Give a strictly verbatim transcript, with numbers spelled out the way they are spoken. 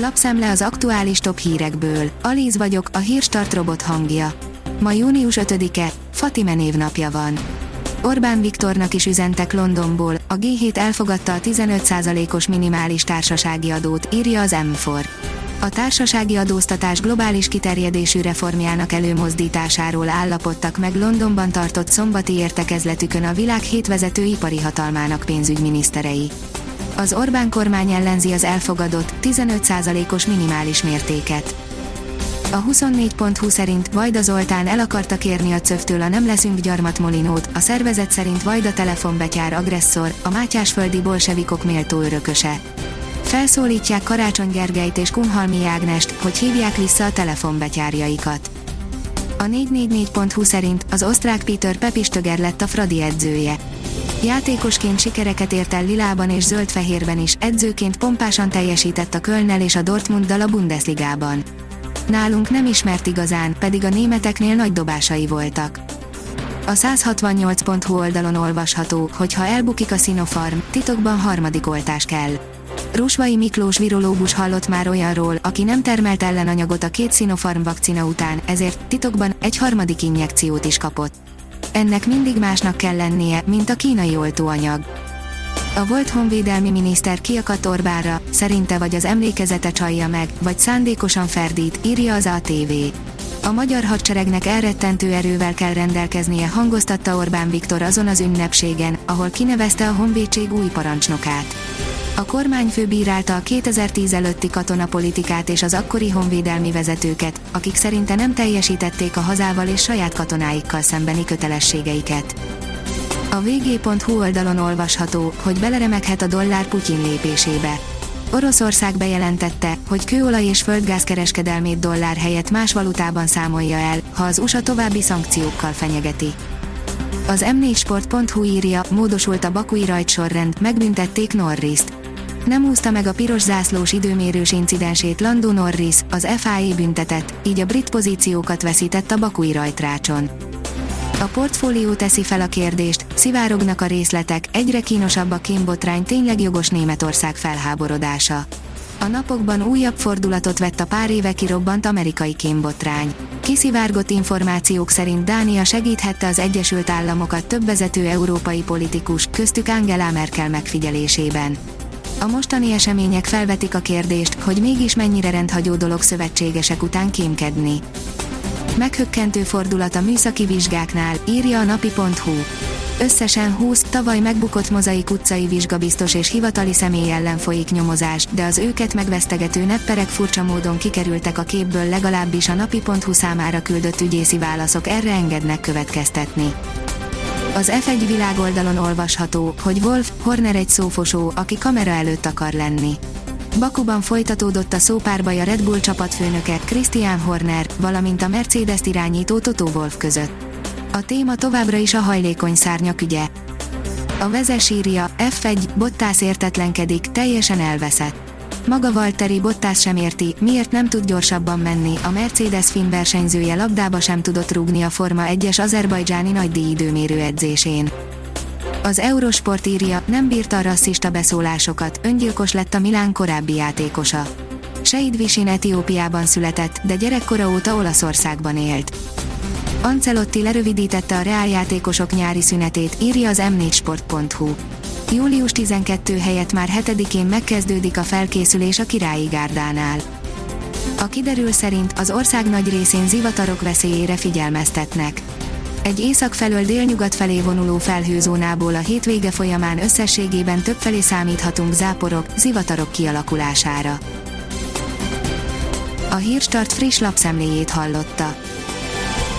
Lapszám le az aktuális top hírekből. Alíz vagyok, a Hírstart robot hangja. Ma június ötödike, Fatime névnapja van. Orbán Viktornak is üzentek Londonból, a gé hét elfogadta a tizenöt százalékos minimális társasági adót, írja az M négy. A társasági adóztatás globális kiterjedésű reformjának előmozdításáról állapodtak meg Londonban tartott szombati értekezletükön a világ hét vezető ipari hatalmának pénzügyminiszterei. Az Orbán kormány ellenzi az elfogadott, tizenöt százalékos minimális mértéket. A huszonnégy pont hú szerint Vajda Zoltán el akarta kérni a cé ö ef-től a Nem leszünk gyarmatmolinót, a szervezet szerint Vajda telefonbetyár agresszor, a mátyásföldi bolsevikok méltó örököse. Felszólítják Karácsony Gergelyt és Kunhalmi Ágnest, hogy hívják vissza a telefonbetyárjaikat. A négy négy négy pont hú szerint az osztrák Peter Pepistöger lett a Fradi edzője. Játékosként sikereket ért el lilában és zöld-fehérben is, edzőként pompásan teljesített a Kölnnel és a Dortmunddal a Bundesligában. Nálunk nem ismert igazán, pedig a németeknél nagy dobásai voltak. A száz hatvannyolc pont hú oldalon olvasható, hogy ha elbukik a Sinopharm, titokban harmadik oltás kell. Rusvai Miklós virológus hallott már olyanról, aki nem termelt ellenanyagot a két Sinopharm vakcina után, ezért titokban egy harmadik injekciót is kapott. Ennek mindig másnak kell lennie, mint a kínai oltóanyag. A volt honvédelmi miniszter kiakadt Orbánra, szerinte vagy az emlékezete csalja meg, vagy szándékosan ferdít, írja az á té vé. A magyar hadseregnek elrettentő erővel kell rendelkeznie, hangoztatta Orbán Viktor azon az ünnepségen, ahol kinevezte a honvédség új parancsnokát. A kormányfő bírálta a kétezer-tíz előtti katonapolitikát és az akkori honvédelmi vezetőket, akik szerinte nem teljesítették a hazával és saját katonáikkal szembeni kötelességeiket. A vg pont hú oldalon olvasható, hogy beleremeghet a dollár Putyin lépésébe. Oroszország bejelentette, hogy kőolaj és földgáz kereskedelmét dollár helyett más valutában számolja el, ha az u es á további szankciókkal fenyegeti. Az em négy sport pont hú írja, módosult a bakui rajtsorrend, megbüntették Norrist. Nem úszta meg a piros zászlós időmérős incidensét Lando Norris, az ef á é büntetett, így a brit pozíciókat veszített a bakui rajtrácson. A Portfólió teszi fel a kérdést, szivárognak a részletek, egyre kínosabb a kémbotrány, tényleg jogos Németország felháborodása. A napokban újabb fordulatot vett a pár éve kirobbant amerikai kémbotrány. Kiszivárgott információk szerint Dánia segíthette az Egyesült Államokat több vezető európai politikus, köztük Angela Merkel megfigyelésében. A mostani események felvetik a kérdést, hogy mégis mennyire rendhagyó dolog szövetségesek után kémkedni. Meghökkentő fordulat a műszaki vizsgáknál, írja a napi pont hú. Összesen húsz, tavaly megbukott Mozaik utcai vizsgabiztos és hivatali személy ellen folyik nyomozás, de az őket megvesztegető nepperek furcsa módon kikerültek a képből, legalábbis a napi pont hú számára küldött ügyészi válaszok erre engednek következtetni. Az ef egy világoldalon olvasható, hogy Wolff, Horner egy szófosó, aki kamera előtt akar lenni. Bakuban folytatódott a szópárbaj a Red Bull csapatfőnöke, Christian Horner, valamint a Mercedes irányító Totó Wolff között. A téma továbbra is a hajlékony szárnyak ügye. A Vezes írja, ef egy, Bottas értetlenkedik, teljesen elveszett. Maga Valteri Bottas sem érti, miért nem tud gyorsabban menni, a Mercedes finn versenyzője labdába sem tudott rúgni a Forma egyes azerbajdzsáni nagydíj időmérő edzésén. Az Eurosport írja, nem bírta a rasszista beszólásokat, öngyilkos lett a Milán korábbi játékosa. Seid Visin Etiópiában született, de gyerekkora óta Olaszországban élt. Ancelotti lerövidítette a Real játékosok nyári szünetét, írja az em négy sport pont hú. július tizenkettő helyett már hetedikén megkezdődik a felkészülés a Királyi Gárdánál. A kiderül szerint az ország nagy részén zivatarok veszélyére figyelmeztetnek. Egy észak felől délnyugat felé vonuló felhőzónából a hétvége folyamán összességében többfelé számíthatunk záporok, zivatarok kialakulására. A Hírstart friss lapszemléjét hallotta.